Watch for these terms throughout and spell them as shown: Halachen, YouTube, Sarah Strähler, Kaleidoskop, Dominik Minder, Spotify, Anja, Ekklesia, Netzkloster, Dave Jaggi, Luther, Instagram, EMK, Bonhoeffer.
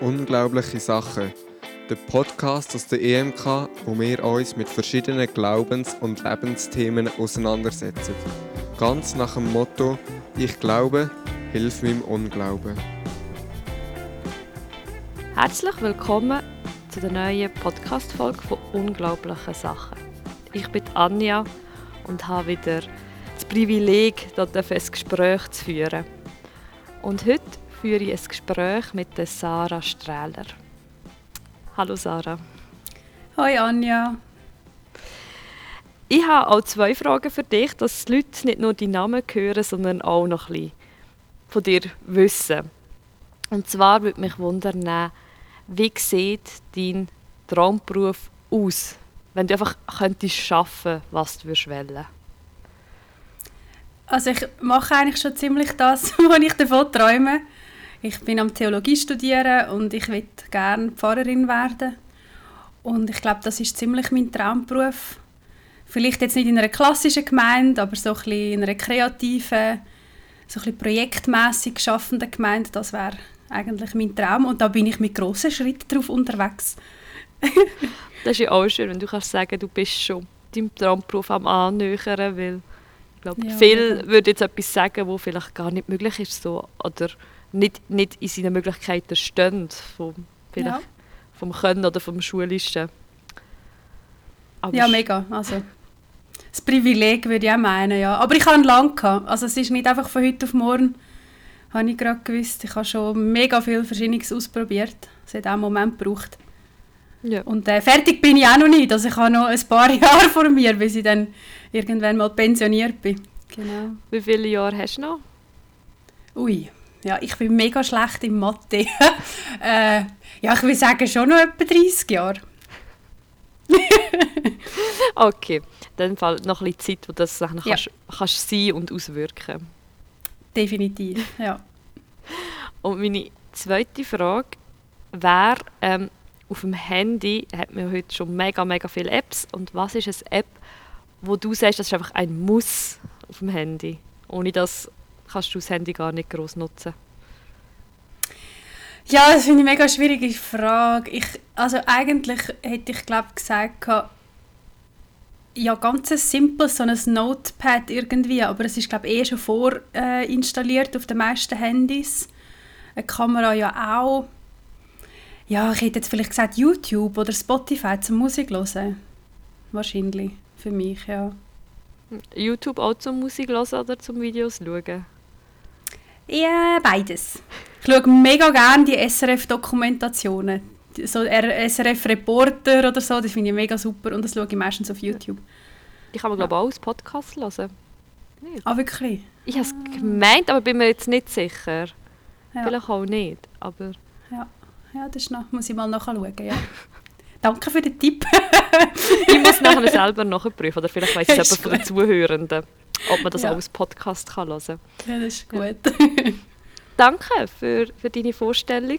Unglaubliche Sachen. Der Podcast aus der EMK, wo wir uns mit verschiedenen Glaubens- und Lebensthemen auseinandersetzen. Ganz nach dem Motto, ich glaube, hilf meinem Unglauben. Herzlich willkommen zu der neuen Podcast-Folge von Unglaublichen Sachen. Ich bin Anja und habe wieder das Privileg, hier ein Gespräch zu führen. Und heute führe ich ein Gespräch mit der Sarah Strähler. Hallo Sarah. Hoi Anja. Ich habe auch zwei Fragen für dich, dass die Leute nicht nur deinen Namen hören, sondern auch noch ein bisschen von dir wissen. Und zwar würde mich wundern, wie sieht dein Traumberuf aus, wenn du einfach könntest arbeiten, was du willst? Also ich mache eigentlich schon ziemlich das, was ich davon träume. Ich bin am Theologie studieren und ich will gerne Pfarrerin werden. Und ich glaube, das ist ziemlich mein Traumberuf. Vielleicht jetzt nicht in einer klassischen Gemeinde, aber so ein bisschen in einer kreativen, so ein bisschen projektmässig schaffenden Gemeinde. Das wäre eigentlich mein Traum. Und da bin ich mit grossen Schritten drauf unterwegs. Das ist ja auch schön, wenn du kannst sagen, du bist schon deinem Traumberuf am Annähern, weil ich glaube, ja, viele würden jetzt etwas sagen, was vielleicht gar nicht möglich ist, so, oder nicht in seinen Möglichkeiten stehend, vom Können oder vom Schulischen. Aber ja, mega. Also, das Privileg würde ich auch meinen, ja. Aber ich hatte lange. Also, es ist nicht einfach von heute auf morgen, habe ich gerade gewusst. Ich habe schon mega viel Verschiedenes ausprobiert. Es hat auch einen Moment gebraucht. Ja. Und fertig bin ich auch noch nicht. Also ich habe noch ein paar Jahre vor mir, bis ich dann irgendwann mal pensioniert bin. Genau. Wie viele Jahre hast du noch? Ui. Ja, ich bin mega schlecht in Mathe. Ja, ich würde sagen, schon noch etwa 30 Jahre. Okay, dann fällt noch ein bisschen Zeit, wo das nachher kannst sein und auswirken. Definitiv, ja. Und meine zweite Frage wäre, auf dem Handy hat man heute schon mega viele Apps. Und was ist eine App, wo du sagst, das ist einfach ein Muss auf dem Handy? Ohne das kannst du das Handy gar nicht gross nutzen? Ja, das finde ich eine mega schwierige Frage. Also eigentlich hätte ich glaube gesagt, ja, ganz ein simples, so ein Notepad irgendwie, aber es ist glaube ich schon vorinstalliert auf den meisten Handys. Eine Kamera ja auch. Ja, ich hätte jetzt vielleicht gesagt YouTube oder Spotify zum Musik hören. Wahrscheinlich, für mich, ja. YouTube auch zum Musik hören oder zum Videos schauen? Ja, beides. Ich schaue mega gerne die SRF-Dokumentationen. So SRF-Reporter oder so, das finde ich mega super und das schaue ich meistens auf YouTube. Ich kann mir glaube ich auch als Podcast hören. Nicht. Ah, wirklich? Ich habe es gemeint, aber bin mir jetzt nicht sicher. Ja. Vielleicht auch nicht, aber... Ja, das muss ich mal nachschauen, ja. Danke für den Tipp. Ich muss nachher selber nachprüfen, oder vielleicht weiss ich es von den Zuhörenden, ob man das auch als Podcast hören kann. Ja, das ist gut. Ja. Danke für deine Vorstellung.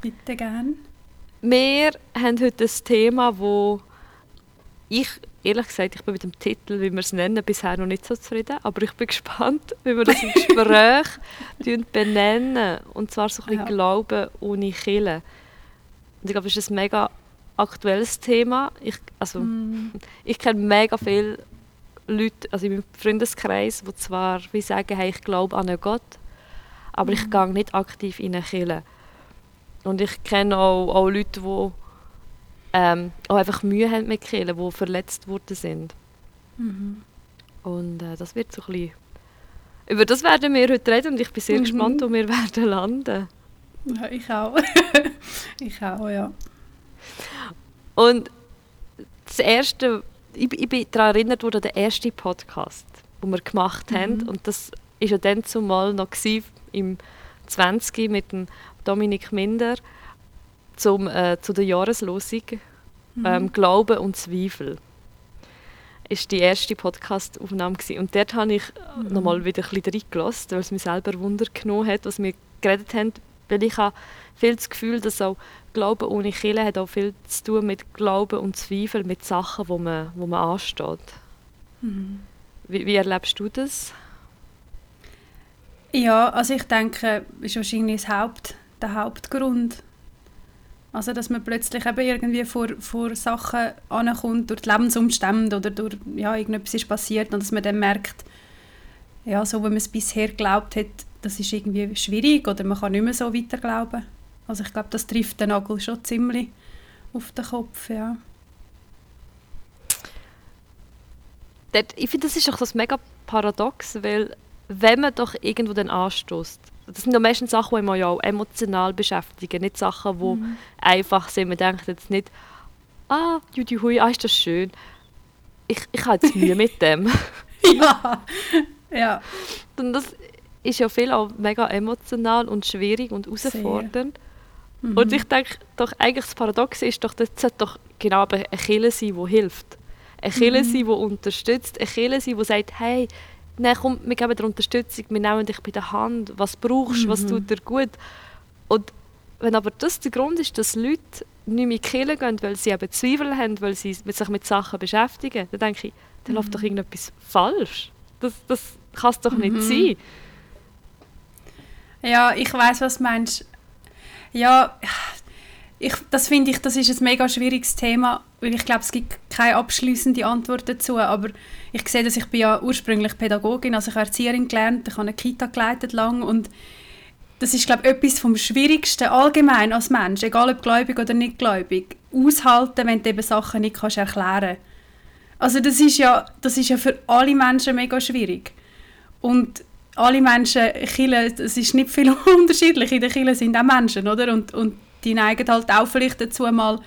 Bitte gerne. Wir haben heute ein Thema, wo ich, ehrlich gesagt, ich bin mit dem Titel, wie wir es nennen, bisher noch nicht so zufrieden, aber ich bin gespannt, wie wir das im Gespräch benennen. Und zwar so ein bisschen Glauben ohne Kirche. Und ich glaube, das ist ein mega aktuelles Thema. Ich kenne mega viele Leute, also in meinem Freundeskreis, die zwar wie sagen, hey, ich glaube an einen Gott, aber ich gehe nicht aktiv in eine Kirche. Und ich kenne auch Leute, die auch einfach Mühe haben mit Kirche, die verletzt worden sind. Mhm. Und das wird so ein bisschen... Über das werden wir heute reden und ich bin sehr gespannt, wo wir werden landen. Ja, ich auch. Ich auch, ja. Und das erste, ich bin daran erinnert worden, der erste Podcast, den wir gemacht haben. Und das war ja dann zumal noch im 20. mit dem Dominik Minder zu der Jahreslosung Glauben und Zweifel. Das war die erste Podcast-Aufnahme. Und dort habe ich nochmal wieder ein bisschen reingelassen, weil es mich selber Wunder genommen hat, was wir geredet haben. Weil ich habe viel das Gefühl, dass auch Glauben ohne Kirche hat auch viel zu tun mit Glauben und Zweifel, mit Sachen, wo man ansteht. Mhm. Wie erlebst du das? Ja, also ich denke, das ist wahrscheinlich das der Hauptgrund. Also, dass man plötzlich eben irgendwie vor Sachen ankommt, durch die Lebensumstände oder durch, ja, irgendetwas ist passiert und dass man dann merkt, ja, so wie man es bisher geglaubt hat, das ist irgendwie schwierig oder man kann nicht mehr so weiter glauben. Also ich glaube, das trifft den Nagel schon ziemlich auf den Kopf, ja. Ich finde, das ist doch das mega Paradox, weil wenn man doch irgendwo dann anstößt, das sind ja meistens Sachen, die man ja auch emotional beschäftigen, nicht Sachen, die einfach sind. Man denkt jetzt nicht, ah, Judy Hui, ah, ist das schön. Ich habe jetzt Mühe mit dem. Ja, ja. Und das ist ja viel auch mega emotional und schwierig und herausfordernd. Mhm. Und ich denke, doch eigentlich das Paradoxe ist doch, das sollte doch genau eine Kirche sein, die hilft. Eine Kirche sein, die unterstützt. Eine Kirche sein, die sagt, hey, nein, komm, wir geben dir Unterstützung, wir nehmen dich bei der Hand, was brauchst du, was tut dir gut. Und wenn aber das der Grund ist, dass Leute nicht mehr in die Kirche gehen, weil sie eben Zweifel haben, weil sie sich mit Sachen beschäftigen, dann denke ich, dann läuft doch irgendetwas falsch. Das kann es doch nicht sein. Ja, ich weiss, was du meinst. Ja, das finde ich, das ist ein mega schwieriges Thema, weil ich glaube, es gibt keine abschliessende Antwort dazu. Aber ich sehe, dass ich bin ja ursprünglich Pädagogin, also ich habe Erzieherin gelernt, ich habe eine Kita geleitet lang und das ist, glaube ich, etwas vom Schwierigsten allgemein als Mensch, egal ob gläubig oder nicht gläubig, aushalten, wenn du eben Sachen nicht erklären kannst. Also das ist ja für alle Menschen mega schwierig. Und alle Menschen, Kirche, es ist nicht viel unterschiedlich, in der Kirche sind auch Menschen, oder? Und die neigen halt auch vielleicht dazu, mal,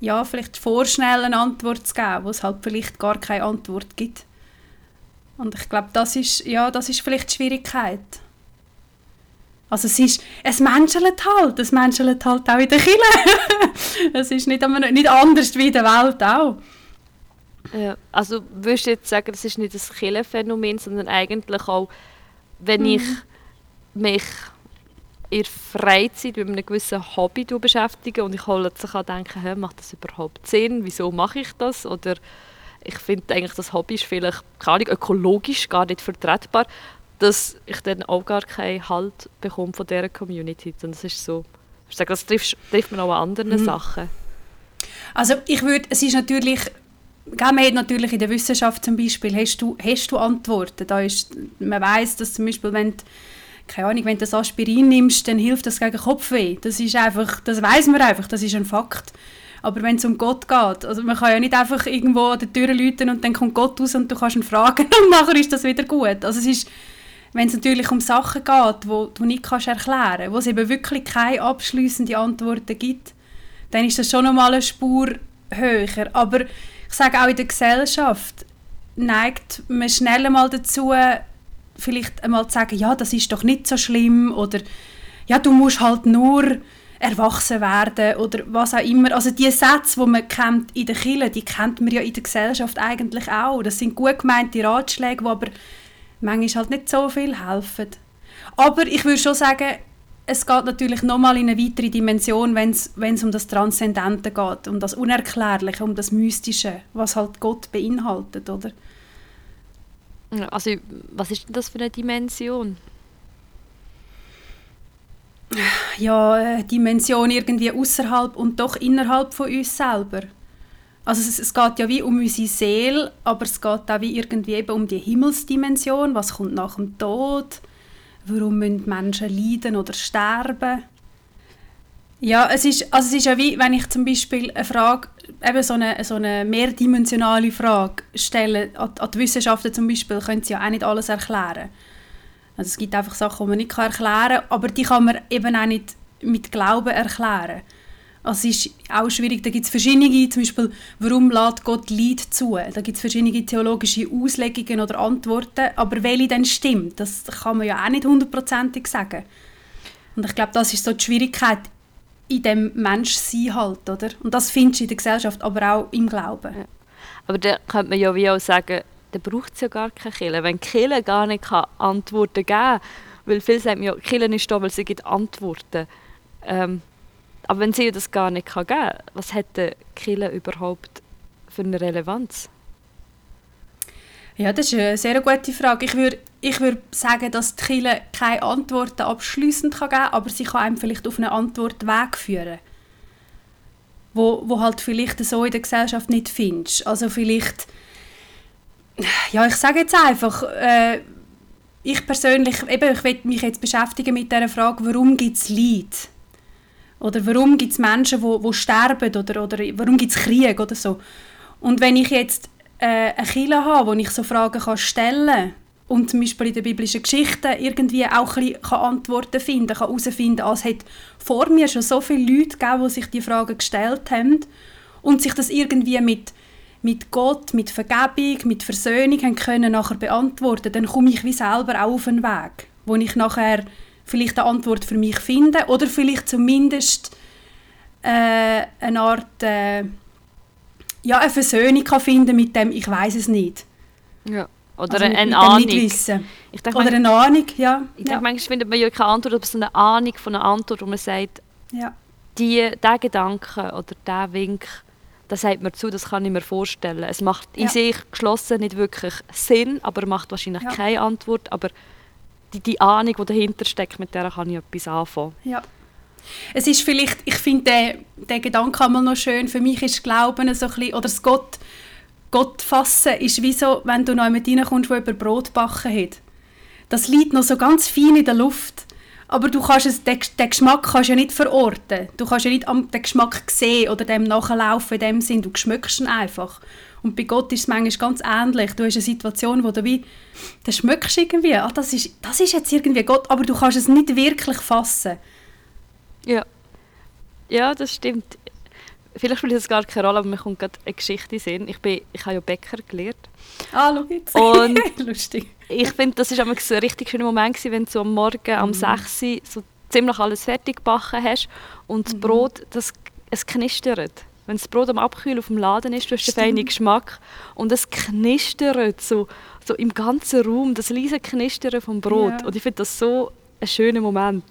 ja, vielleicht vorschnell eine Antwort zu geben, wo es halt vielleicht gar keine Antwort gibt. Und ich glaube, das ist vielleicht die Schwierigkeit. Also es menschelt halt, auch in der Kirche. Es ist nicht anders wie in der Welt auch. Ja, also würdest du jetzt sagen, das ist nicht ein Kirchenphänomen, sondern eigentlich auch, wenn ich mich in Freizeit mit einem gewissen Hobby beschäftige und ich plötzlich denke, hey, macht das überhaupt Sinn, wieso mache ich das? Oder ich finde eigentlich, das Hobby ist vielleicht gar nicht ökologisch, gar nicht vertretbar, dass ich dann auch gar keinen Halt bekomme von dieser Community. Und das ist so, ich sage, das trifft man auch an anderen Sachen. Also es ist natürlich... Man hat natürlich in der Wissenschaft zum Beispiel, hast du Antworten. Da ist, man weiss, dass zum Beispiel, wenn du das Aspirin nimmst, dann hilft das gegen Kopfweh. Das ist einfach, das weiss man einfach, das ist ein Fakt. Aber wenn es um Gott geht, also man kann ja nicht einfach irgendwo an der Tür läuten und dann kommt Gott raus und du kannst ihn fragen und nachher ist das wieder gut. Also es ist, wenn es natürlich um Sachen geht, die du nicht erklären kannst, wo es eben wirklich keine abschliessenden Antworten gibt, dann ist das schon nochmal eine Spur höher. Aber ich sage auch, in der Gesellschaft neigt man schnell mal dazu, vielleicht einmal zu sagen, ja, das ist doch nicht so schlimm oder ja, du musst halt nur erwachsen werden oder was auch immer. Also die Sätze, die man kennt in der Kirche, die kennt man ja in der Gesellschaft eigentlich auch. Das sind gut gemeinte Ratschläge, die aber manchmal halt nicht so viel helfen. Aber ich würde schon sagen, es geht natürlich nochmal in eine weitere Dimension, wenn es um das Transzendente geht, um das Unerklärliche, um das Mystische, was halt Gott beinhaltet, oder? Also, was ist denn das für eine Dimension? Ja, eine Dimension irgendwie außerhalb und doch innerhalb von uns selber. Also es geht ja wie um unsere Seele, aber es geht auch wie irgendwie eben um die Himmelsdimension, was kommt nach dem Tod. Warum müssen Menschen leiden oder sterben? Ja, es ist ja wie, wenn ich zum Beispiel eine Frage, eben so eine mehrdimensionale Frage stelle, an die Wissenschaften zum Beispiel, können sie ja auch nicht alles erklären. Also es gibt einfach Sachen, die man nicht erklären kann, aber die kann man eben auch nicht mit Glauben erklären. Also es ist auch schwierig, da gibt es verschiedene, zum Beispiel, warum lässt Gott Leid zu? Da gibt es verschiedene theologische Auslegungen oder Antworten, aber welche dann stimmt, das kann man ja auch nicht hundertprozentig sagen. Und ich glaube, das ist so die Schwierigkeit in dem Menschsein halt, oder? Und das findest du in der Gesellschaft, aber auch im Glauben. Ja. Aber da könnte man ja wie auch sagen, da braucht es ja gar keine Kirche, wenn die Kirche gar nicht Antworten geben kann, weil viele sagen ja, die Kirche ist da, weil sie gibt Antworten. Aber wenn sie das gar nicht geben kann, was hat die Kirche überhaupt für eine Relevanz? Ja, das ist eine sehr gute Frage. Ich würde sagen, dass die Kirche keine Antworten abschliessend geben kann, aber sie kann einem vielleicht auf einen Antwortweg führen, wo halt vielleicht so in der Gesellschaft nicht findest. Also vielleicht, ja, ich sage jetzt einfach, ich persönlich, eben, ich will mich jetzt beschäftigen mit dieser Frage, warum gibt es Leid? Oder warum gibt es Menschen, die sterben? Oder warum gibt es Krieg? Oder so. Und wenn ich jetzt eine Kirche habe, wo ich so Fragen kann stellen und zum Beispiel in der biblischen Geschichte irgendwie auch ein bisschen Antworten finden kann, herausfinden, es hat vor mir schon so viele Leute gegeben, die sich die Fragen gestellt haben und sich das irgendwie mit Gott, mit Vergebung, mit Versöhnung haben können nachher beantworten, dann komme ich wie selber auch auf einen Weg, wo ich nachher vielleicht eine Antwort für mich finde oder vielleicht zumindest eine Art eine Versöhnung kann finden mit dem «Ich weiss es nicht». Ja. Oder also eine Ahnung. Ich denke, oder eine Ahnung, ja. Ich denke, manchmal findet man ja keine Antwort, aber so eine Ahnung von einer Antwort, wo man sagt, ja, dieser Gedanke oder dieser Wink, das sagt mir zu, das kann ich mir vorstellen. Es macht in sich geschlossen nicht wirklich Sinn, aber macht wahrscheinlich keine Antwort. Aber die Ahnung, die dahinter steckt, mit der kann ich etwas anfangen. Ja. Es ist vielleicht, ich finde den Gedanken einmal noch schön, für mich ist Glauben so ein bisschen, oder das Gott fassen ist wie so, wenn du noch jemand reinkommst, der über Brot backen hat. Das liegt noch so ganz fein in der Luft, aber du kannst den Geschmack kannst ja nicht verorten. Du kannst ja nicht den Geschmack sehen oder dem nachlaufen in dem Sinn, du schmeckst ihn einfach. Und bei Gott ist es manchmal ganz ähnlich. Du hast eine Situation, wo du wie, das schmeckst irgendwie, das ist jetzt irgendwie Gott, aber du kannst es nicht wirklich fassen. Ja, ja, das stimmt. Vielleicht spielt das gar keine Rolle, aber mir kommt gerade eine Geschichte in Sinn. Ich habe ja Bäcker gelernt. Ah, schau jetzt. Und lustig. Ich finde, das war ein richtig schöner Moment, wenn du am Morgen am 6 Uhr so ziemlich alles fertig gebacken hast und das Brot, es knistert. Wenn das Brot am Abkühlen auf dem Laden ist, du hast einen feinen Geschmack und es knistert so im ganzen Raum, das leise Knistern vom Brot. Ja. Und ich finde das so ein schöner Moment.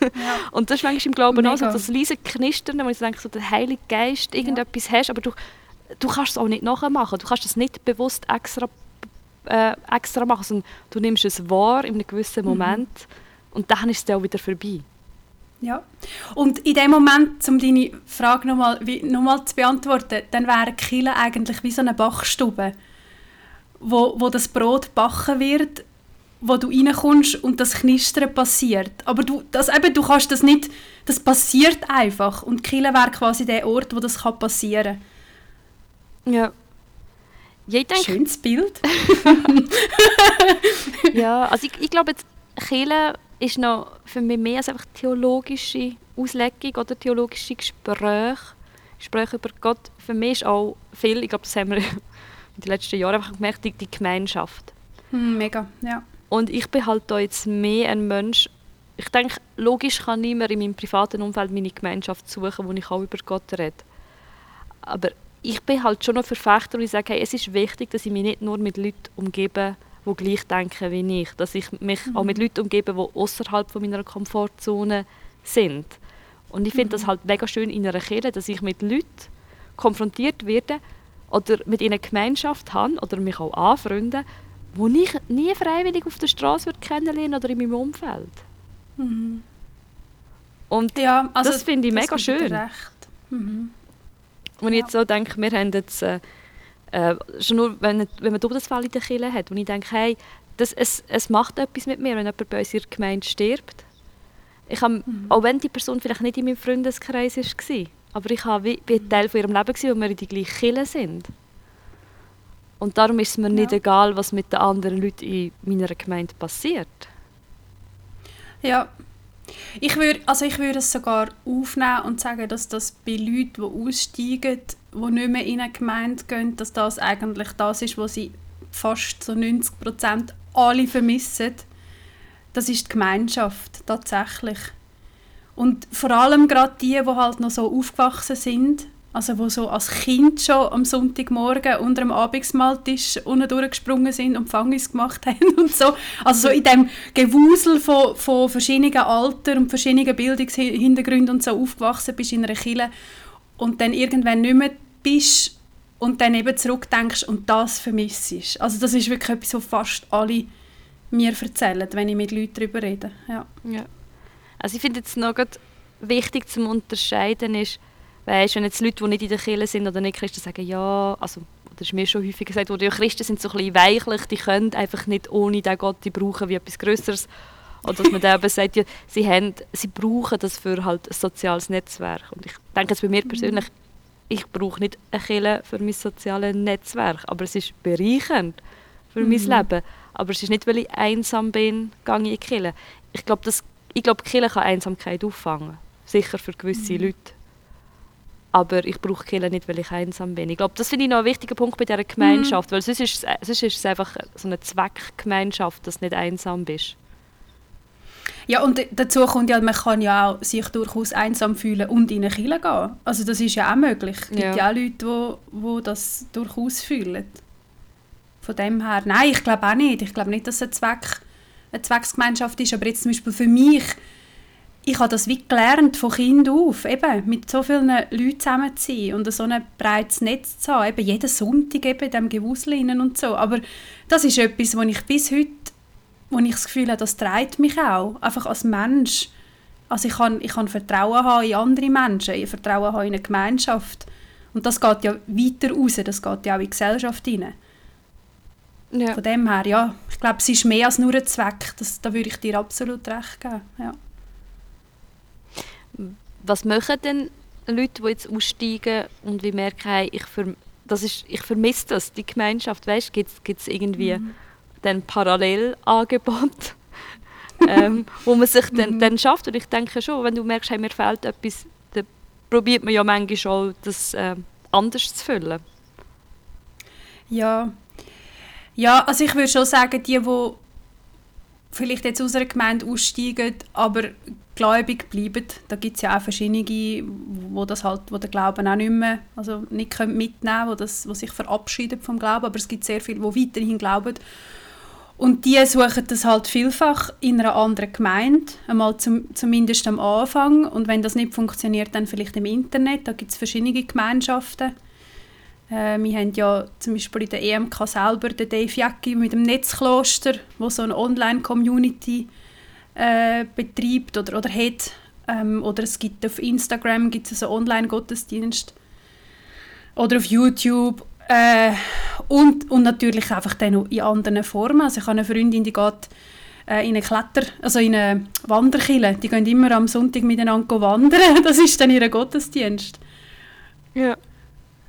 Ja. Und das ist manchmal im Glauben auch so, das leise Knistern, wo ich denke, so der Heilige Geist irgendetwas hast, aber du kannst es auch nicht nachmachen, du kannst es nicht bewusst extra machen, sondern du nimmst es wahr in einem gewissen Moment und dann ist es auch wieder vorbei. Ja, und in dem Moment, um deine Frage nochmal zu beantworten, dann wäre Kirche eigentlich wie so eine Backstube, wo das Brot backen wird, wo du reinkommst und das Knistern passiert. Aber du kannst das nicht, das passiert einfach. Und die Kirche wäre quasi der Ort, wo das passieren kann. Ja. Ja, ich denke, schönes Bild. Ja, also ich glaube, die Kirche ist noch für mich mehr als einfach theologische Auslegung oder theologische Gespräche über Gott. Für mich ist auch viel, ich glaube, das haben wir in den letzten Jahren einfach gemerkt, die Gemeinschaft. Mega, ja. Und ich bin halt da jetzt mehr ein Mensch. Ich denke, logisch kann ich mir in meinem privaten Umfeld meine Gemeinschaft suchen, wo ich auch über Gott rede. Aber ich bin halt schon noch Verfechter, und ich sage, hey, es ist wichtig, dass ich mich nicht nur mit Leuten umgebe, die gleich denken wie ich. Dass ich mich auch mit Leuten umgebe, die außerhalb von meiner Komfortzone sind. Und ich finde das halt mega schön in einer Kirche, dass ich mit Leuten konfrontiert werde oder mit ihnen Gemeinschaft habe oder mich auch anfreunde, die ich nie freiwillig auf der Straße kennenlernen oder in meinem Umfeld. Mhm. Und ja, also das finde ich das mega schön. Und ich jetzt so denke, wir haben jetzt, schon nur, wenn man das Fall in der Kirche hat, und ich denke, hey, es macht etwas mit mir, wenn jemand bei uns in der Gemeinde stirbt. Ich habe, auch wenn die Person vielleicht nicht in meinem Freundeskreis war, aber ich war Teil von ihrem Leben, weil wir in die gleiche Kirche sind. Und darum ist es mir nicht egal, was mit den anderen Leuten in meiner Gemeinde passiert. Ja, ich würd es sogar aufnehmen und sagen, dass das bei Leuten, die aussteigen, die nicht mehr in eine Gemeinde gehen, dass das eigentlich das ist, was sie fast so 90% alle vermissen. Das ist die Gemeinschaft, tatsächlich. Und vor allem gerade die, die halt noch so aufgewachsen sind, also die so als Kind schon am Sonntagmorgen unter dem Abendsmahltisch unten durchgesprungen sind und Fangis gemacht haben und so. Also so in dem Gewusel von verschiedenen Altern und verschiedenen Bildungshintergründen und so aufgewachsen bist in einer Kirche und dann irgendwann nicht mehr bist und dann eben zurückdenkst und das vermissst. Also das ist wirklich etwas, was fast alle mir erzählen, wenn ich mit Leuten darüber rede. Ja. Ja. Also ich finde jetzt noch wichtig zu unterscheiden ist, weißt, wenn jetzt Leute, die nicht in der Kirche sind oder nicht Christen, sagen, ja, also das ist mir schon häufig gesagt, die Christen sind so ein bisschen weichlich, die können einfach nicht ohne den Gott, die brauchen wie etwas Grösseres. Oder dass man dann eben sagt, ja, sie brauchen das für halt ein soziales Netzwerk. Und ich denke jetzt bei mir persönlich, ich brauche nicht eine Kirche für mein soziales Netzwerk, aber es ist bereichernd für mein Leben. Aber es ist nicht, weil ich einsam bin, gehe ich in die Kirche. Ich glaube, die Kirche kann Einsamkeit auffangen, sicher für gewisse Leute. Aber ich brauche die Kirche nicht, weil ich einsam bin. Ich glaube, das finde ich noch ein wichtiger Punkt bei dieser Gemeinschaft, weil sonst ist es einfach so eine Zweckgemeinschaft, dass du nicht einsam bist. Ja, und dazu kommt ja, man kann ja auch sich durchaus einsam fühlen und in eine Kirche gehen. Also das ist ja auch möglich. Es gibt ja auch Leute, die das durchaus fühlen. Von dem her, nein, ich glaube auch nicht. Ich glaube nicht, dass es eine Zwecksgemeinschaft ist. Aber jetzt zum Beispiel für mich, ich habe das wie gelernt von Kind auf, eben, mit so vielen Leuten zusammen zu sein und so ein breites Netz zu haben. Eben jeden Sonntag eben in diesem Gewusel und so. Aber das ist etwas, wo ich bis heute, wo ich das Gefühl habe, das treibt mich auch. Einfach als Mensch. Also ich kann Vertrauen haben in andere Menschen, ich Vertrauen haben in eine Gemeinschaft. Und das geht ja weiter raus, das geht ja auch in die Gesellschaft hinein. Ja. Von dem her, ja, ich glaube, es ist mehr als nur ein Zweck. Da würde ich dir absolut recht geben. Ja. Was machen denn Leute, die jetzt aussteigen und wie merken, hey, ich vermisse das, die Gemeinschaft, weißt, gibt es irgendwie ein Parallelangebot, wo man sich dann schafft? Und ich denke schon, wenn du merkst, hey, mir fehlt etwas, dann probiert man ja manchmal schon, das anders zu füllen. Ja, also ich würde schon sagen, die vielleicht jetzt aus einer Gemeinde aussteigen, aber gläubig bleiben. Da gibt es ja auch verschiedene, die den Glauben auch nicht mehr, also nicht mitnehmen können, die sich verabschieden vom Glauben, aber es gibt sehr viele, die weiterhin glauben. Und die suchen das halt vielfach in einer anderen Gemeinde, einmal zumindest am Anfang. Und wenn das nicht funktioniert, dann vielleicht im Internet. Da gibt es verschiedene Gemeinschaften. Wir haben ja zum Beispiel in der EMK selber den Dave Jaggi mit dem Netzkloster, der so eine Online-Community betreibt oder hat. Oder es gibt auf Instagram so Online-Gottesdienst. Oder auf YouTube. Und natürlich einfach dann noch in anderen Formen. Also ich habe eine Freundin, die geht in eine Wanderkirche. Die gehen immer am Sonntag miteinander wandern. Das ist dann ihr Gottesdienst. Ja.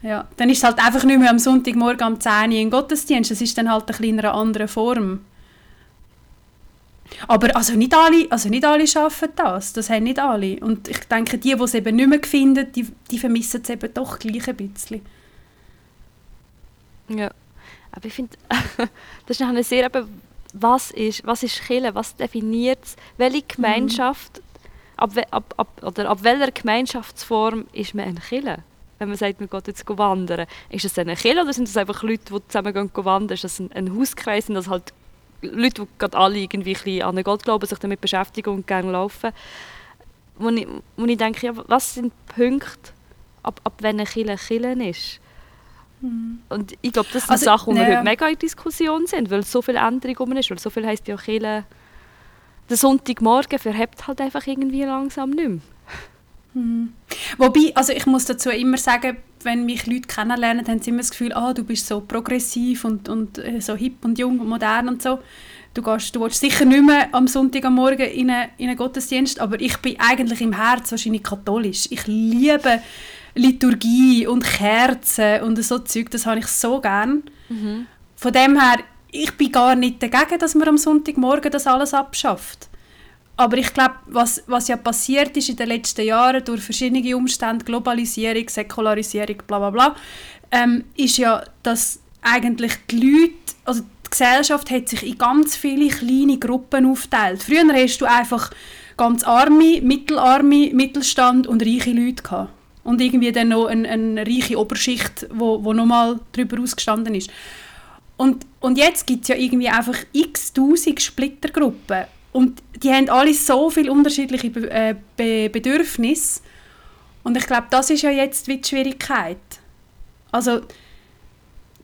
Ja, dann ist es halt einfach nicht mehr am Sonntagmorgen um 10 Uhr in den Gottesdienst. Das ist dann halt in einer anderen Form. Aber nicht alle schaffen das. Das haben nicht alle. Und ich denke, die es eben nicht mehr finden, die vermissen es eben doch gleich ein bisschen. Ja, aber ich finde, das ist eine sehr, eben, was ist Kirche, was definiert es, welche Gemeinschaft, ab welcher Gemeinschaftsform ist man eine Kirche? Wenn man sagt, man geht jetzt wandern, ist das eine Kirche oder sind das einfach Leute, die zusammen wandern? Ist das ein Hauskreis? Sind das halt Leute, die gerade alle irgendwie an Gott glauben, sich damit beschäftigen und gerne laufen? Wo ich denke, ja, was sind die Punkte, ab wann eine Kirche ist? Und ich glaube, das sind Sachen, die wir heute mega in Diskussion sind, weil so viel Änderung ist, weil so viel heisst ja Kirche. Der Sonntagmorgen verhebt halt einfach irgendwie langsam nicht mehr. Wobei, also ich muss dazu immer sagen, wenn mich Leute kennenlernen, haben sie immer das Gefühl, du bist so progressiv und so hip und jung und modern und so. Du willst sicher nicht mehr am Sonntagmorgen in einen Gottesdienst, aber ich bin eigentlich im Herzen wahrscheinlich katholisch. Ich liebe Liturgie und Kerzen und so Zeug, das habe ich so gern. Von dem her, ich bin gar nicht dagegen, dass man am Sonntagmorgen das alles abschafft. Aber ich glaube, was ja passiert ist in den letzten Jahren durch verschiedene Umstände, Globalisierung, Säkularisierung, bla bla bla, ist ja, dass eigentlich die Leute, also die Gesellschaft hat sich in ganz viele kleine Gruppen aufgeteilt. Früher hast du einfach ganz arme, Mittelstand und reiche Leute gehabt. Und irgendwie dann noch eine reiche Oberschicht, die nochmal drüber ausgestanden ist. Und jetzt gibt es ja irgendwie einfach x-tausend Splittergruppen. Und die haben alle so viele unterschiedliche Bedürfnisse. Und ich glaube, das ist ja jetzt die Schwierigkeit. Also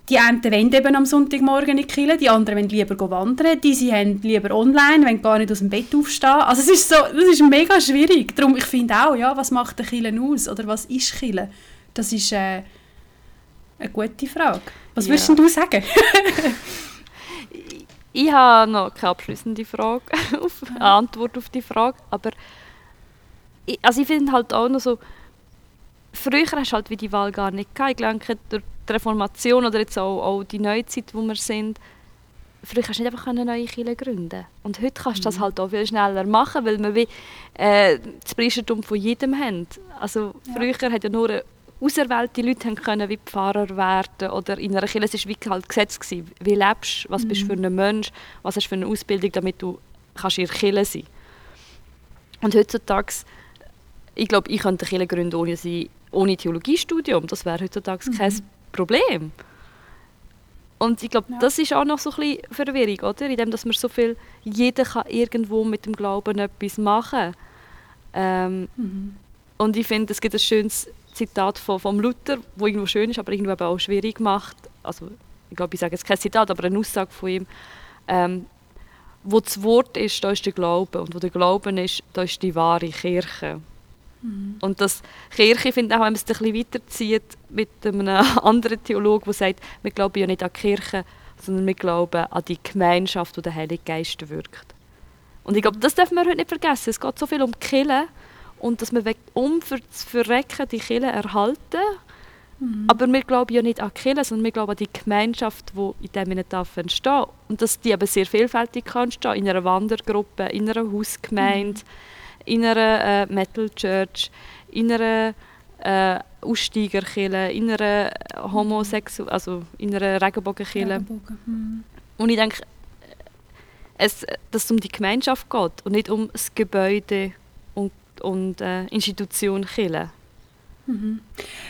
Die einen wollen eben am Sonntagmorgen in die Kirche, die anderen wollen lieber wandern, die haben lieber online, wollen gar nicht aus dem Bett aufstehen. Also es ist so, das ist mega schwierig. Darum, ich finde auch, ja, was macht eine Kirche aus? Oder was ist Kirche? Das ist eine gute Frage. Was würdest du sagen? Ich habe noch keine abschließende Frage, eine Antwort auf die Frage, aber ich finde halt auch noch so, früher hast du halt wie die Wahl gar nicht gehabt. Ich denke, durch die Reformation oder jetzt auch die Neuzeit, wo wir sind, früher kannst du nicht einfach eine neue Kirche gründen. Und heute kannst du das halt auch viel schneller machen, weil wir wie das Priestertum von jedem haben. Also früher hat ja nur auserwählte Leute können wie Pfarrer werden oder in einer Kirche. Es war wie halt Gesetz gewesen. Wie lebst du, was bist du für ein Mensch, was hast du für eine Ausbildung, damit du kannst in der Kirche sein. Und heutzutage, ich glaube, ich könnte eine Kirche gründen ohne Theologiestudium. Das wäre heutzutage kein Problem. Und ich glaube, das ist auch noch so ein bisschen Verwirrung, oder? In dem, dass man so viel, jeder kann irgendwo mit dem Glauben etwas machen. Und ich finde, es gibt ein schönes Zitat von Luther, das irgendwo schön ist, aber irgendwo auch schwierig macht. Also, ich glaube, ich sage jetzt kein Zitat, aber eine Aussage von ihm. Wo das Wort ist, da ist der Glaube. Und wo der Glaube ist, da ist die wahre Kirche. Und das Kirche, finde ich, auch wenn man es ein bisschen weiterzieht mit einem anderen Theologen, der sagt, wir glauben ja nicht an die Kirche, sondern wir glauben an die Gemeinschaft, die der Heilige Geist wirkt. Und ich glaube, das dürfen wir heute nicht vergessen. Es geht so viel um die Kirche und dass wir für das Verrecken die Kirche erhalten. Aber wir glauben ja nicht an die Kirche, sondern wir glauben an die Gemeinschaft, die in dem entstehen darf. Und dass die aber sehr vielfältig entstehen kann, in einer Wandergruppe, in einer Hausgemeinde, in einer Metal Church, in einer Aussteigerkirche, in einer Homosexuellen, also in einer Regenbogenkirche. Und ich denke, dass es um die Gemeinschaft geht und nicht um das Gebäude und Institution Kirche.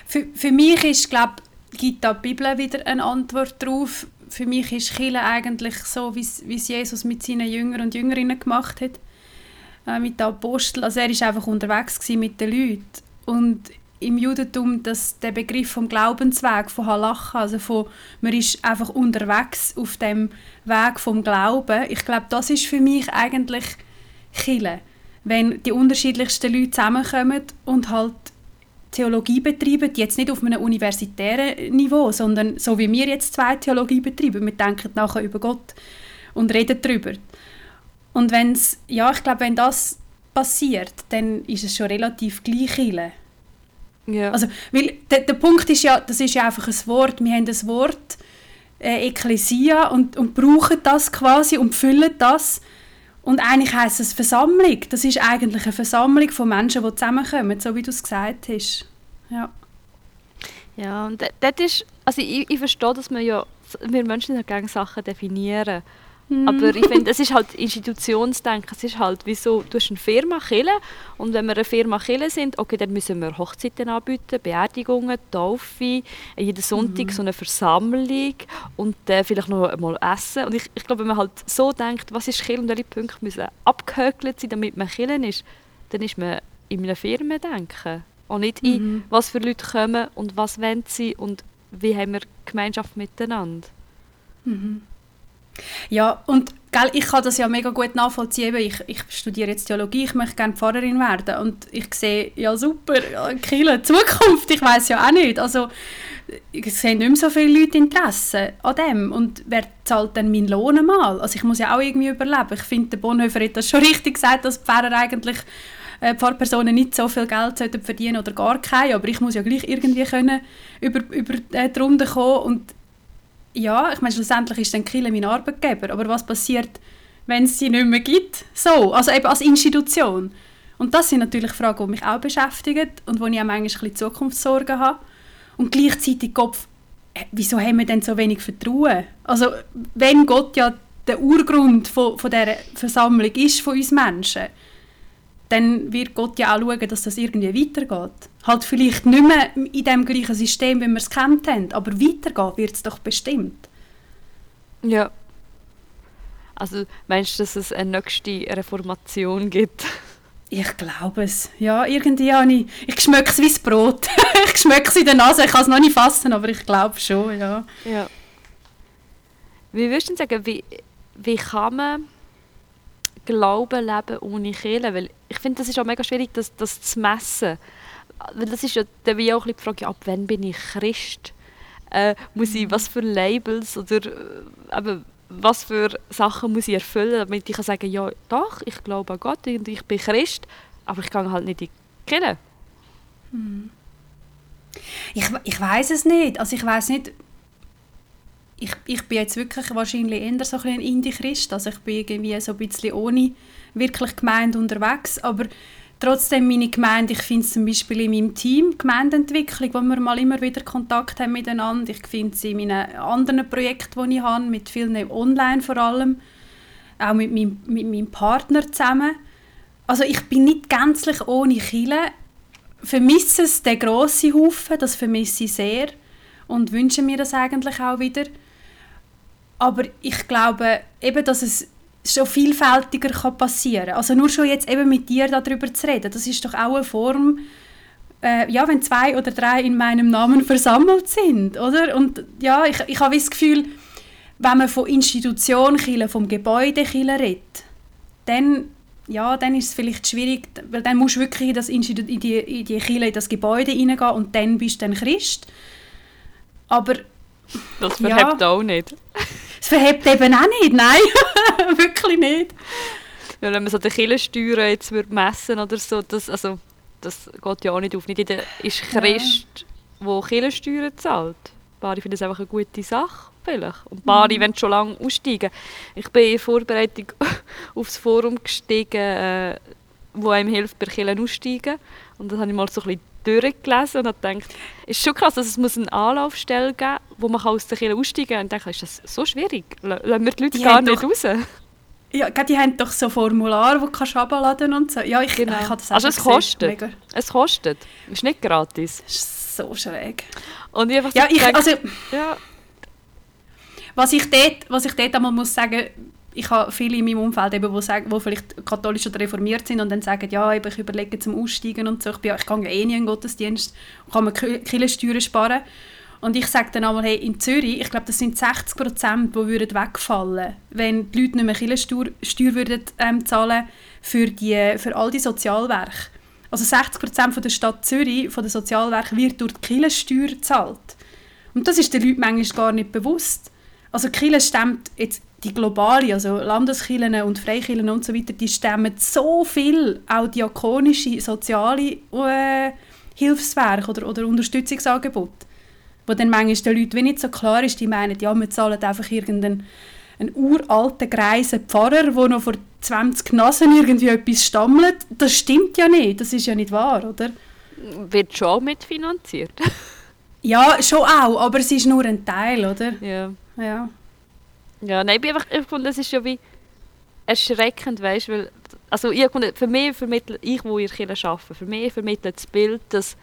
Für mich ist, glaube ich, gibt die Bibel wieder eine Antwort darauf. Für mich ist Kirche eigentlich so, wie es Jesus mit seinen Jüngern und Jüngerinnen gemacht hat. Mit den Aposteln, also er war einfach unterwegs mit den Leuten. Und im Judentum, der Begriff vom Glaubensweg, von Halachen, also man ist einfach unterwegs auf dem Weg vom Glauben. Ich glaube, das ist für mich eigentlich Kirche, wenn die unterschiedlichsten Leute zusammenkommen und halt Theologie betreiben, jetzt nicht auf einem universitären Niveau, sondern so wie wir jetzt zwei Theologie betreiben. Wir denken nachher über Gott und reden darüber. Und wenn das passiert, dann ist es schon relativ gleich. Ja. Also, weil der Punkt ist ja, das ist ja einfach ein Wort. Wir haben ein Wort, Ekklesia, und brauchen das quasi und füllen das. Und eigentlich heisst es Versammlung. Das ist eigentlich eine Versammlung von Menschen, die zusammenkommen, so wie du es gesagt hast. Ja. Ja, und das ist, also ich verstehe, dass wir Menschen gerne Sachen definieren. Aber ich finde, es ist halt Institutionsdenken, es ist halt wie so, du hast eine Firma Kirche und wenn wir eine Firma Kirche sind, okay, dann müssen wir Hochzeiten anbieten, Beerdigungen, Taufe, jeden Sonntag so eine Versammlung und vielleicht noch einmal Essen. Und ich glaube, wenn man halt so denkt, was ist Kirche und welche Punkte müssen abgehökelt sein, damit man Kirche ist, dann ist man in einer Firma denken und nicht in, was für Leute kommen und was wollen sie und wie haben wir Gemeinschaft miteinander. Ja, und gell, ich kann das ja mega gut nachvollziehen. Ich studiere jetzt Theologie, ich möchte gerne Pfarrerin werden. Und ich sehe, ja super, Kirche, Zukunft, ich weiss ja auch nicht. Also, es haben nicht mehr so viele Leute Interesse an dem. Und wer zahlt dann meinen Lohn mal? Also, ich muss ja auch irgendwie überleben. Ich finde, der Bonhoeffer hat das schon richtig gesagt, dass Pfarrer eigentlich Pfarrpersonen nicht so viel Geld verdienen oder gar kein. Aber ich muss ja gleich irgendwie können über die Runde kommen und ja, ich meine, schlussendlich ist dann die Kirche mein Arbeitgeber. Aber was passiert, wenn es sie nicht mehr gibt? So, also eben als Institution. Und das sind natürlich Fragen, die mich auch beschäftigen und wo ich auch manchmal ein bisschen Zukunftssorgen habe. Und gleichzeitig Kopf, wieso haben wir denn so wenig Vertrauen? Also, wenn Gott ja der Urgrund von dieser Versammlung ist, von uns Menschen, dann wird Gott ja auch schauen, dass das irgendwie weitergeht. Halt vielleicht nicht mehr in dem gleichen System, wie wir es gekannt haben, aber weitergehen wird es doch bestimmt. Ja. Also meinst du, dass es eine nächste Reformation gibt? Ich glaube es. Ja, irgendwie habe ich schmecke es wie das Brot. Ich schmecke es in der Nase, ich kann es noch nicht fassen, aber ich glaube schon, ja. Ja. Wie würdest du denn sagen, wie kann man Glauben leben ohne Kirche? Weil ich finde, das ist auch mega schwierig, das zu messen. Weil das ist ja dann wie auch ein bisschen die Frage, ja, ab wann bin ich Christ? Muss ich was für Labels oder was für Sachen muss ich erfüllen, damit ich kann sagen, ja doch, ich glaube an Gott und ich bin Christ, aber ich kann halt nicht in die Kirche. Ich weiss es nicht. Also ich weiss nicht, ich bin jetzt wirklich wahrscheinlich eher so ein Indie-Christ, also ich bin irgendwie so ein bisschen ohne wirklich Gemeinde unterwegs, aber trotzdem meine Gemeinde, ich finde es zum Beispiel in meinem Team, Gemeindeentwicklung, wo wir mal immer wieder Kontakt haben miteinander, ich finde es in meinen anderen Projekten, die ich habe, mit vielen online vor allem, auch mit meinem Partner zusammen. Also ich bin nicht gänzlich ohne Kirche, vermisse es den grossen Haufen, das vermisse ich sehr. Und wünsche mir das eigentlich auch wieder. Aber ich glaube, eben, dass es schon vielfältiger passieren kann. Also nur schon jetzt eben mit dir darüber zu reden, das ist doch auch eine Form, ja, wenn 2 oder 3 in meinem Namen versammelt sind, oder? Und ja, ich habe das Gefühl, wenn man von Institution Kirche, vom Gebäude Kirche redet, dann ist es vielleicht schwierig, weil dann musst du wirklich in die Kirche, in das Gebäude hineingehen und dann bist du ein Christ. Aber das verhebt ja, auch nicht. Es verhebt eben auch nicht, nein, wirklich nicht. Ja, wenn man so die Kirchensteuern jetzt messen oder so, das geht ja auch nicht auf. Nicht jeder ist Christ, der Kirchensteuern zahlt. Paare finden das einfach eine gute Sache, vielleicht. Und Paare wollen schon lange aussteigen. Ich bin in Vorbereitung aufs Forum gestiegen, wo einem hilft, bei Kirchen aussteigen. Und das habe ich mal so ein bisschen durchgelesen und habe gedacht, es ist schon krass, dass es eine Anlaufstelle geben muss, wo man aus der Kirche aussteigen kann. Und dachte, ist das so schwierig? Lassen wir die Leute gar nicht raus? Ja, die haben doch so Formulare, die du herunterladen kannst und so. Ja, genau. Ich habe das auch also es kostet. Es ist nicht gratis. Das ist so schräg. Und ich Was ich dort einmal muss sagen, ich habe viele in meinem Umfeld, die vielleicht katholisch oder reformiert sind und dann sagen, ja, ich überlege zum Aussteigen und so. Ich gehe ja eh nie in den Gottesdienst, kann man Kirchensteuern sparen. Und ich sage dann einmal, hey, in Zürich, ich glaube, das sind 60%, die wegfallen würden, wenn die Leute nicht mehr Kirchensteuer würden, zahlen für all die Sozialwerke. Also 60% von der Stadt Zürich, von den Sozialwerken, wird durch die Kirchensteuer gezahlt. Und das ist den Leuten manchmal gar nicht bewusst. Also die Kirche stemmt jetzt die globale, also Landeskirchen und Freikirchen und so weiter, die stemmen so viel, auch diakonische, soziale Hilfswerke oder Unterstützungsangebote, wo dann manchmal den Leuten nicht so klar ist, die meinen, ja, wir zahlen einfach irgendeinen uralten, greisen Pfarrer, der noch vor 20 Nasen irgendwie etwas stammelt. Das stimmt ja nicht, das ist ja nicht wahr, oder? Wird schon mitfinanziert. Ja, schon auch, aber es ist nur ein Teil, oder? Ja. Ja, nein, ich fand, das ist ja wie erschreckend, weißt, weil also ich fand, wo ich in der Kirche arbeite, für mich vermittelt das Bild, dass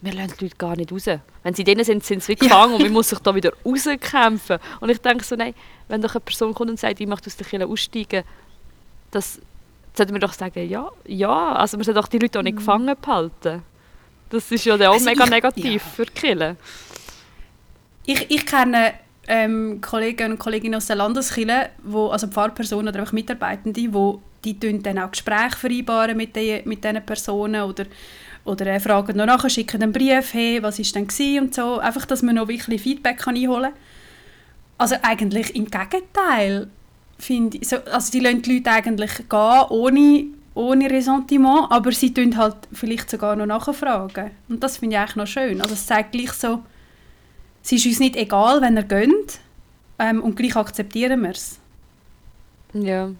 wir lassen die Leute gar nicht raus. Wenn sie denen sind sie wie gefangen und man muss sich da wieder rauskämpfen. Und ich denke so, nein, wenn doch eine Person kommt und sagt, ich möchte aus der Kirche aussteigen, das sollte man doch sagen, ja, also man soll doch die Leute auch nicht gefangen behalten. Das ist ja auch also mega negativ für die Kirche. Ich kenne Kollegen und Kolleginnen aus der Landeskirche, also Pfarrpersonen oder einfach Mitarbeitende, die dann auch Gespräche vereinbaren mit diesen Personen oder fragen noch nachher, schicken einen Brief, hey, was war denn gewesen und so, einfach, dass man noch wirklich Feedback einholen kann. Also eigentlich im Gegenteil, finde ich. Also die lassen die Leute eigentlich gehen, ohne Ressentiment, aber sie fragen halt vielleicht sogar noch nachfragen. Und das finde ich eigentlich noch schön. Also es zeigt gleich so, es ist uns nicht egal, wenn er geht, und gleich akzeptieren wir es. Ja.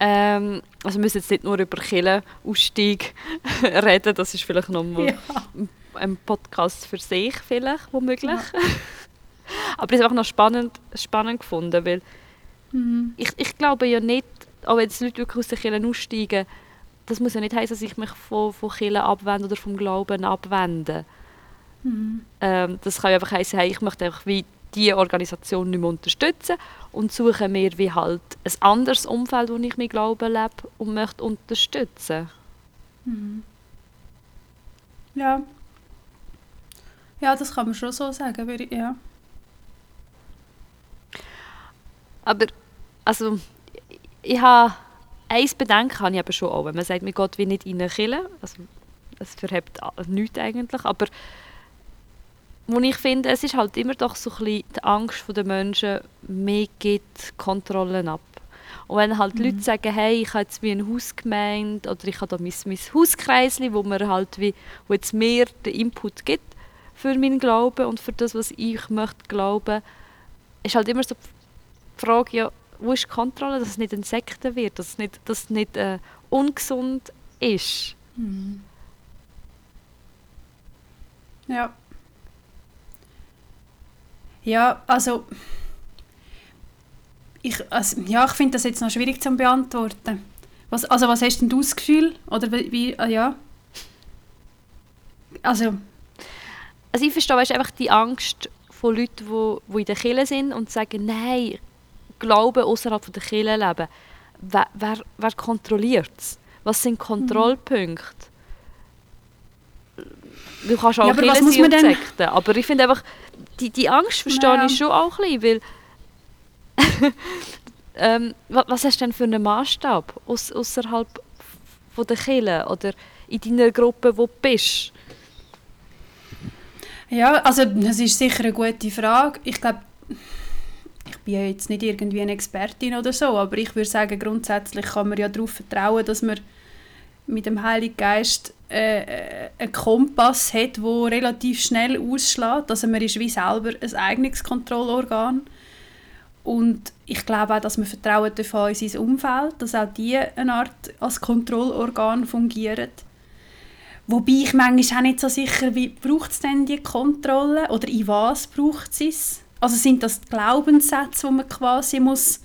Also wir müssen jetzt nicht nur über Kirchenausstieg reden, das ist vielleicht noch mal ein Podcast für sich, vielleicht, womöglich. Ja. Aber das habe ich auch noch spannend gefunden, weil ich glaube ja nicht, auch wenn die Leute wirklich aus den Kirchen aussteigen, das muss ja nicht heißen, dass ich mich von Kirchen abwende oder vom Glauben abwende. Das kann ja einfach heissen, hey, ich möchte einfach wie diese Organisation nicht mehr unterstützen und suche mir wie halt ein anderes Umfeld, wo ich meinen Glauben lebe und möchte unterstützen. Ja, das kann man schon so sagen. Ja. Aber also, ich habe ein Bedenken habe ich aber schon auch, wenn man sagt, mit Gott will nicht in eine Kirche, also es verhebt nichts eigentlich, aber wo ich finde, es ist halt immer doch so ein bisschen die Angst der Menschen, mir gibt Kontrollen ab. Und wenn halt Leute sagen, hey, ich habe jetzt wie ein Haus gemeint oder ich habe da mein Hauskreisli, wo mir halt wie, wo jetzt mehr den Input gibt für meinen Glauben und für das, was ich möchte glauben, ist halt immer so die Frage, ja, wo ist die Kontrolle, dass es nicht eine Sekte wird, dass es nicht ungesund ist. Mhm. Ja. Ja, also ich finde das jetzt noch schwierig zu beantworten. Was hast denn du das Gefühl? Oder wie, ja. Also ich verstehe einfach die Angst von Leuten, die in der Kirche sind und sagen, nein, Glauben außerhalb der Kirche leben. Wer kontrolliert es? Was sind Kontrollpunkte? Du kannst auch Kirche sein und Sekten. Aber ich finde einfach, die Angst verstehe ich schon auch ein bisschen, weil was hast du denn für einen Maßstab außerhalb der Kirche oder in deiner Gruppe, wo du bist? Ja, also das ist sicher eine gute Frage. Ich glaube, ich bin ja jetzt nicht irgendwie eine Expertin oder so, aber ich würde sagen, grundsätzlich kann man ja darauf vertrauen, dass man mit dem Heiligen Geist einen Kompass hat, der relativ schnell ausschlägt. Also man ist wie selber ein eigenes Kontrollorgan. Und ich glaube auch, dass man Vertrauen davon in sein Umfeld, dass auch die eine Art als Kontrollorgan fungieren. Wobei ich manchmal auch nicht so sicher, wie braucht es denn die Kontrolle oder in was braucht es? Also sind das die Glaubenssätze, die man quasi muss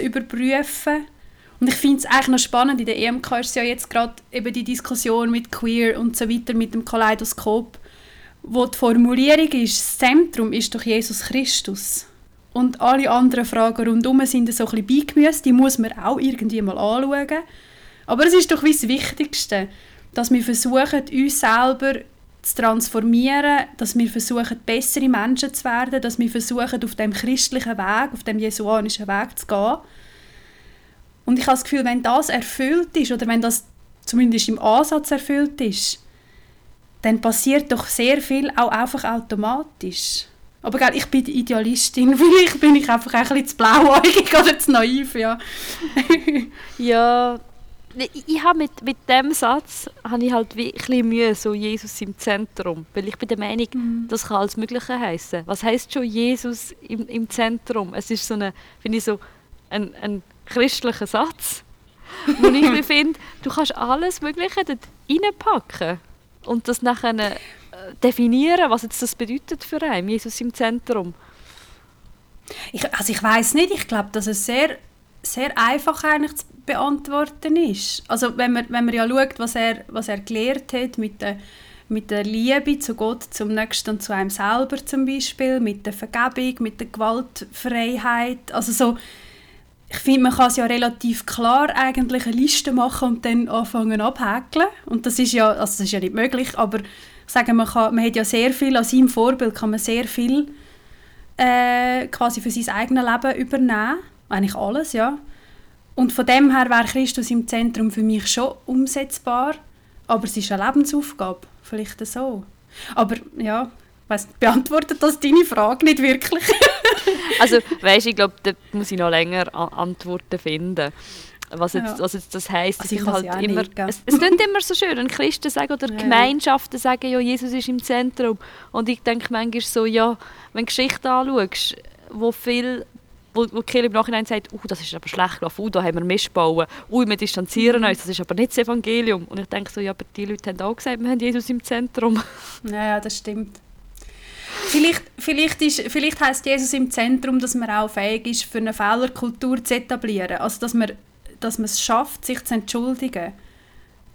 überprüfen muss? Und ich finde es eigentlich noch spannend, in der EMK ist es ja jetzt gerade eben die Diskussion mit Queer und so weiter, mit dem Kaleidoskop, wo die Formulierung ist, das Zentrum ist doch Jesus Christus. Und alle anderen Fragen rundherum sind so ein bisschen beigemüsst, die muss man auch irgendwie mal anschauen. Aber es ist doch wie das Wichtigste, dass wir versuchen, uns selber zu transformieren, dass wir versuchen, bessere Menschen zu werden, dass wir versuchen, auf dem christlichen Weg, auf dem jesuanischen Weg zu gehen. Und ich habe das Gefühl, wenn das erfüllt ist, oder wenn das zumindest im Ansatz erfüllt ist, dann passiert doch sehr viel auch einfach automatisch. Aber gell, ich bin die Idealistin, vielleicht bin ich einfach ein bisschen zu blauäugig oder zu naiv, ja. Ja, ich habe mit diesem Satz habe ich halt wie ein bisschen Mühe, so Jesus im Zentrum. Weil ich bin der Meinung, das kann alles Mögliche heissen. Was heisst schon Jesus im Zentrum? Es ist so eine, finde ich, so ein christlicher Satz, wo ich finde, du kannst alles Mögliche dort reinpacken und das nachher definieren, was jetzt das bedeutet für einen, Jesus im Zentrum. Ich weiss nicht, ich glaube, dass es sehr, sehr einfach eigentlich zu beantworten ist. Also wenn man ja schaut, was er gelehrt hat mit der Liebe zu Gott, zum Nächsten und zu einem selber zum Beispiel, mit der Vergebung, mit der Gewaltfreiheit, also so. Ich finde, man kann es ja relativ klar eigentlich eine Liste machen und dann anfangen abhäkeln. Und das ist ja, also das ist ja nicht möglich, aber ich sage, man hat ja sehr viel, an seinem Vorbild kann man sehr viel quasi für sein eigenes Leben übernehmen. Eigentlich alles, ja. Und von dem her wäre Christus im Zentrum für mich schon umsetzbar, aber es ist eine Lebensaufgabe, vielleicht so. Aber ja, beantwortet das deine Frage nicht wirklich? Also, weißt, ich glaube, da muss ich noch länger Antworten finden. Was jetzt das heisst, also ich halt immer, nicht, es klingt immer so schön, wenn Christen sagen oder Gemeinschaften sagen, ja, Jesus ist im Zentrum. Und ich denke manchmal so, ja, wenn du Geschichten anschaust, wo die Kirche im Nachhinein sagt, das ist aber schlecht gelaufen, da haben wir Mist gebaut, wir distanzieren uns, das ist aber nicht das Evangelium. Und ich denke so, ja, aber die Leute haben auch gesagt, wir haben Jesus im Zentrum. Ja, das stimmt. Vielleicht heisst Jesus im Zentrum, dass man auch fähig ist, für eine Fehlerkultur zu etablieren. Also, dass man es schafft, sich zu entschuldigen.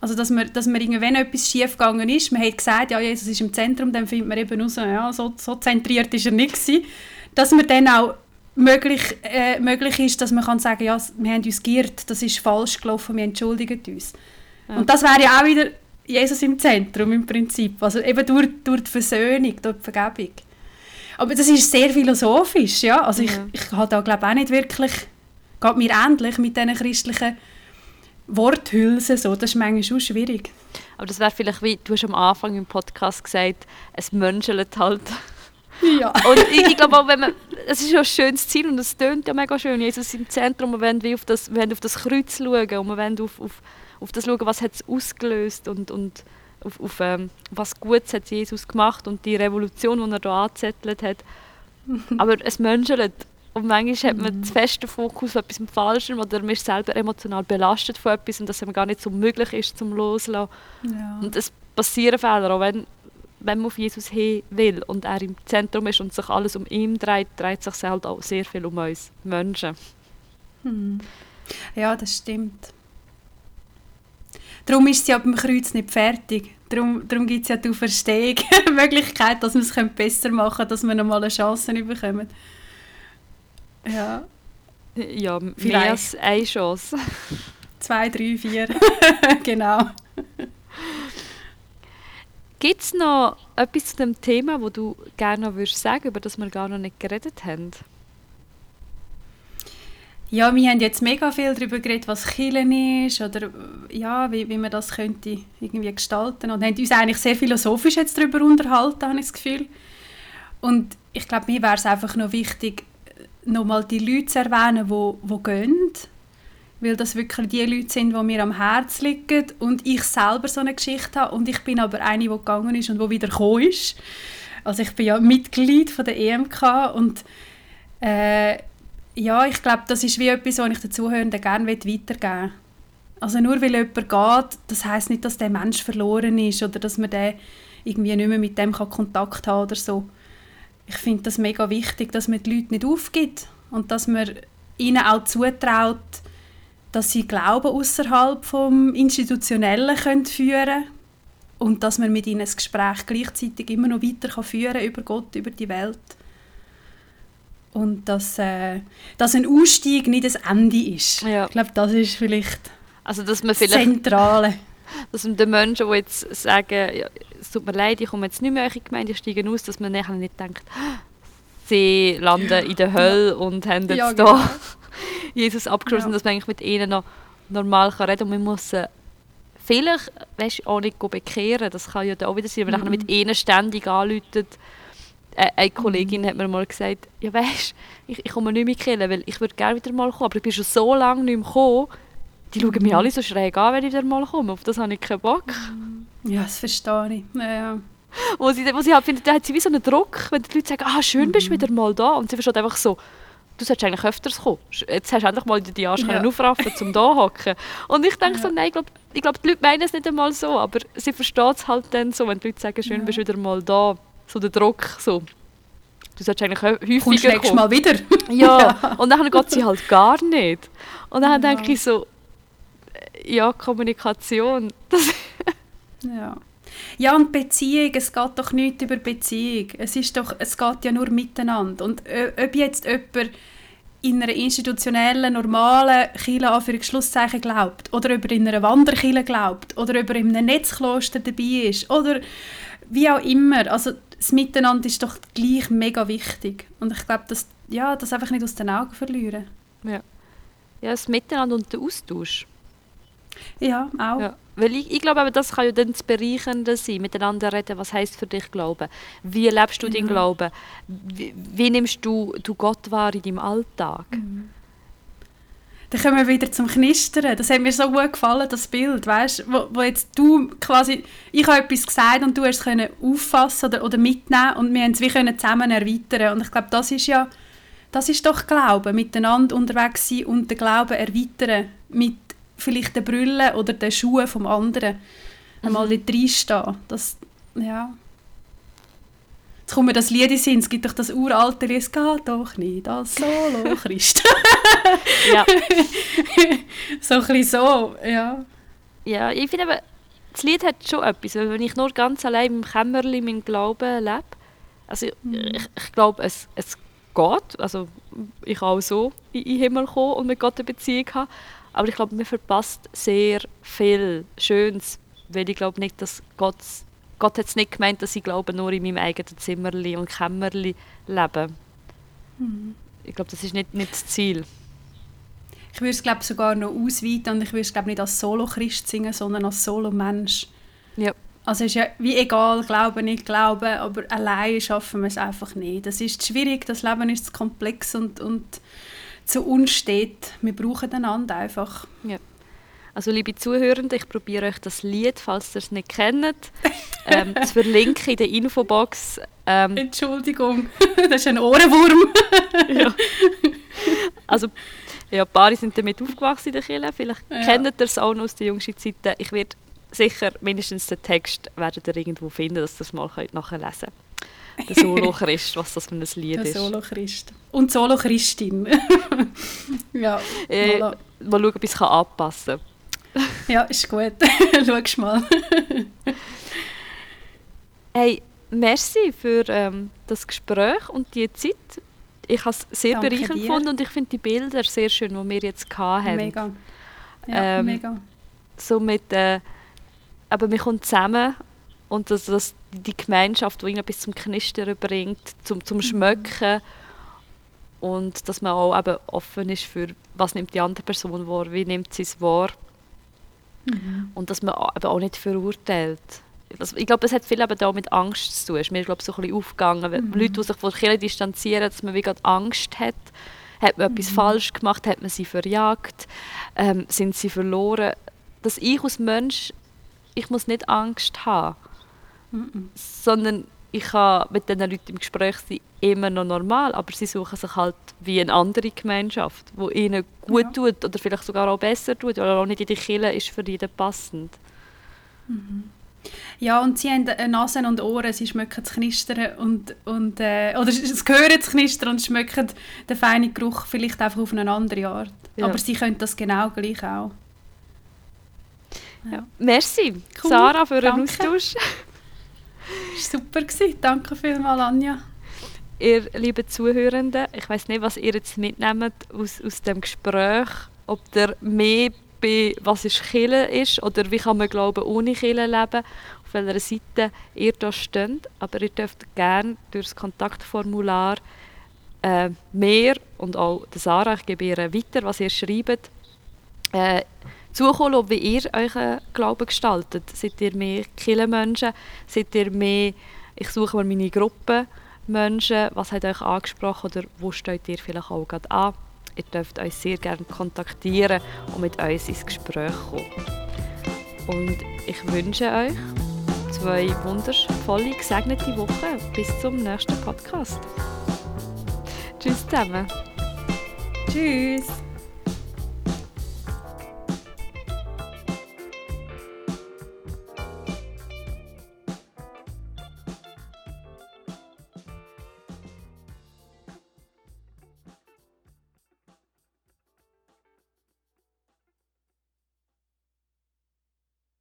Also, dass man irgendwann etwas schiefgegangen ist. Man hat gesagt, ja, Jesus ist im Zentrum, dann findet man eben raus, ja, so zentriert war er nicht gewesen. Dass man dann auch möglich ist, dass man kann sagen, ja, wir haben uns geirrt, das ist falsch gelaufen, wir entschuldigen uns. Ja. Und das wäre ja auch wieder Jesus im Zentrum im Prinzip, also eben durch die Versöhnung, durch die Vergebung. Aber das ist sehr philosophisch, ja. Also ich habe da, glaube ich, auch nicht wirklich... Geht mir ähnlich mit diesen christlichen Worthülsen so. Das ist manchmal schon schwierig. Aber das wäre vielleicht wie, du hast am Anfang im Podcast gesagt, es menschelt halt. Ja. Und ich glaube auch, wenn man, es ist ja ein schönes Ziel und es tönt ja mega schön. Jesus im Zentrum, wir wollen wie auf das Kreuz schauen und wir wollen auf das schauen, was hat es ausgelöst und auf was Gutes hat Jesus gemacht und die Revolution, die er hier angezettelt hat. Aber es menschelt. Und manchmal hat man zu fest den Fokus auf etwas Falschem oder man ist selber emotional belastet von etwas und dass es gar nicht so möglich ist, zum Loslassen. Ja. Und es passieren Fehler, auch wenn man auf Jesus hin will und er im Zentrum ist und sich alles um ihn dreht sich halt auch sehr viel um uns Menschen. Mhm. Ja, das stimmt. Darum ist sie ja beim Kreuz nicht fertig. Darum gibt es ja die Auferstehung, die Möglichkeit, dass wir es besser machen können, dass wir nochmal eine Chance bekommen. Ja, mehr als eine Chance. 2, 3, 4. Genau. Gibt es noch etwas zu dem Thema, das du gerne noch sagen würdest, über das wir gar noch nicht geredet haben? Ja, wir haben jetzt mega viel darüber geredet, was Kirche ist oder ja, wie man das könnte irgendwie gestalten. Und haben uns eigentlich sehr philosophisch jetzt darüber unterhalten, habe ich das Gefühl. Und ich glaube, mir wäre es einfach noch wichtig, nochmal die Leute zu erwähnen, die gehen, weil das wirklich die Leute sind, die mir am Herzen liegen und ich selber so eine Geschichte habe und ich bin aber eine, die gegangen ist und die wieder gekommen ist. Also ich bin ja Mitglied von der EMK und ja, ich glaube, das ist wie etwas, was ich den Zuhörenden gerne weitergeben will. Also nur weil jemand geht, das heisst nicht, dass der Mensch verloren ist oder dass man den irgendwie nicht mehr mit dem Kontakt haben kann oder so. Ich finde das mega wichtig, dass man die Leute nicht aufgibt und dass man ihnen auch zutraut, dass sie Glauben außerhalb vom Institutionellen führen können und dass man mit ihnen das Gespräch gleichzeitig immer noch weiter führen kann über Gott, über die Welt. Und dass ein Ausstieg nicht das Ende ist. Ja. Ich glaube, das ist vielleicht, also, dass man vielleicht das Zentrale. Dass man den Menschen, die jetzt sagen, ja, es tut mir leid, ich komme jetzt nicht mehr in die Gemeinde, ich steige aus, dass man nachher nicht denkt, sie landen in der Hölle und haben jetzt genau. Jesus abgeschlossen, dass man eigentlich mit ihnen noch normal reden kann. Und man muss vielleicht auch nicht bekehren, das kann ja da auch wieder sein, wenn man mit ihnen ständig anläutet. Eine Kollegin hat mir mal gesagt, ja weisst, ich komme nicht mehr killen, weil ich würde gerne wieder mal kommen, aber ich bin schon so lange nicht mehr gekommen. Die schauen mich alle so schräg an, wenn ich wieder mal komme. Auf das habe ich keinen Bock. Ja, das verstehe ich. Ja. Wo sie halt findet, da hat sie wie so einen Druck, wenn die Leute sagen, ah, schön bist du wieder mal da. Und sie versteht einfach so, du solltest eigentlich öfters kommen. Jetzt hast du endlich mal die Arsch aufraffen, um da zu hocken. Und ich denke so, nein, ich glaube, die Leute meinen es nicht einmal so, aber sie versteht es halt dann so, wenn die Leute sagen, schön bist du wieder mal da. So der Druck, so. Du solltest eigentlich häufiger kommen. Kommst du mal wieder? Ja, und dann geht sie halt gar nicht. Und dann denke ich so, ja, Kommunikation. Ja, und Beziehung, es geht doch nichts über Beziehung. Es geht ja nur miteinander. Und ob jetzt jemand in einer institutionellen, normalen Kirche Anführungs- Schlusszeichen glaubt, oder ob er in einer Wanderkirche glaubt, oder ob er in einem Netzkloster dabei ist, oder wie auch immer. Also das Miteinander ist doch gleich mega wichtig. Und ich glaube, das einfach nicht aus den Augen verlieren. Ja, das Miteinander und der Austausch. Ja, auch. Ja, weil ich glaube, aber das kann ja dann das Bereichernde sein, miteinander reden, was heisst für dich Glauben? Wie lebst du deinen Glauben? Wie nimmst du Gott wahr in deinem Alltag? Mhm. Dann kommen wir wieder zum Knistern. Das hat mir so gut gefallen, das Bild, weißt? Wo jetzt du quasi, ich habe etwas gesagt und du hast es auffassen oder mitnehmen und wir haben es wie zusammen erweitern. Und ich glaube, das ist doch Glauben, miteinander unterwegs sein und den Glauben erweitern mit vielleicht den Brille oder den Schuhen vom anderen einmal dort reinstehen. Das, ja. Jetzt kommt mir das Lied in den Sinn, es gibt doch das uralte Lied, es geht doch nicht als Solo-Christ. Ja. So ein bisschen so, ja. Ja, ich finde aber, das Lied hat schon etwas, weil wenn ich nur ganz allein im Kämmerlein meinen Glauben lebe, also ich glaube, es geht, also ich kann auch so in den Himmel kommen und mit Gott eine Beziehung haben. Aber ich glaube, man verpasst sehr viel Schönes, weil ich glaube nicht, dass Gott Gott hat es nicht gemeint, dass ich glaube, nur in meinem eigenen Zimmerli und Kämmerli lebe. Mhm. Ich glaube, das ist nicht das Ziel. Ich würde es glaube sogar noch ausweiten und ich würde es glaube nicht als Solo-Christ singen, sondern als Solo-Mensch. Ja. Also es ist ja wie egal, glauben, nicht glauben, aber alleine schaffen wir es einfach nicht. Das ist schwierig, das Leben ist zu komplex und zu unstet. Wir brauchen einander einfach. Ja. Also liebe Zuhörende, ich probiere euch das Lied, falls ihr es nicht kennt, zu verlinken in der Infobox. Entschuldigung, das ist ein Ohrenwurm. Ja. Also ja, Paare sind damit aufgewachsen in der Kirche. Vielleicht kennt ihr es auch noch aus der jüngsten Zeit. Ich werde sicher mindestens den Text werdet ihr irgendwo finden, dass ihr es mal nachlesen könnt. Der Solo-Christ, was das für ein Lied ist. Der Solo-Christ. Und Solo-Christin. Ja, mal schauen, ob ich es anpassen kann. Ja, ist gut. Schau mal. Hey, merci für das Gespräch und die Zeit. Ich habe es sehr bereichernd gefunden und ich finde die Bilder sehr schön, die wir jetzt hatten. Mega. Ja, mega. Somit, aber wir kommen zusammen und das, die Gemeinschaft, die irgendetwas zum Knistern bringt, zum Schmöcken und dass man auch eben offen ist für, was nimmt die andere Person wahr, wie nimmt sie es wahr und dass man eben auch nicht verurteilt. Ich glaube, es hat viel eben auch mit Angst zu tun. Mir ist glaube ich, so ein bisschen aufgegangen. Leute, die sich von der Kirche distanzieren, dass man wie gerade Angst hat. Hat man etwas falsch gemacht? Hat man sie verjagt? Sind sie verloren? Dass ich als Mensch, ich muss nicht Angst haben. Sondern ich kann mit diesen Leuten im Gespräch sein, immer noch normal, aber sie suchen sich halt wie eine andere Gemeinschaft, die ihnen gut tut oder vielleicht sogar auch besser tut oder auch nicht in die Kirche ist für jeden passend. Ja, und sie haben Nasen und Ohren, sie schmecken das Knistern oder sie hören das Knistern und schmecken den feinen Geruch vielleicht einfach auf eine andere Art. Ja. Aber sie können das genau gleich auch. Ja. Merci, cool. Sarah, für den Austausch. Das war super gewesen. Danke vielmals, Anja. Ihr lieben Zuhörenden, ich weiss nicht, was ihr jetzt mitnehmt aus dem Gespräch, ob ihr mehr bei was ist Kirche ist oder wie kann man Glauben ohne Kirche leben, auf welcher Seite ihr da steht. Aber ihr dürft gerne durch das Kontaktformular mehr und auch Sarah, ich gebe ihr weiter, was ihr schreibt, zukommen, wie ihr euren Glauben gestaltet. Seid ihr mehr Kirchenmenschen? Seid ihr mehr, ich suche mal meine Gruppe Menschen, was hat euch angesprochen oder wo steht ihr vielleicht auch gerade an? Ihr dürft euch sehr gerne kontaktieren und mit uns ins Gespräch kommen. Und ich wünsche euch 2 wundervolle, gesegnete Wochen. Bis zum nächsten Podcast. Tschüss zusammen. Tschüss.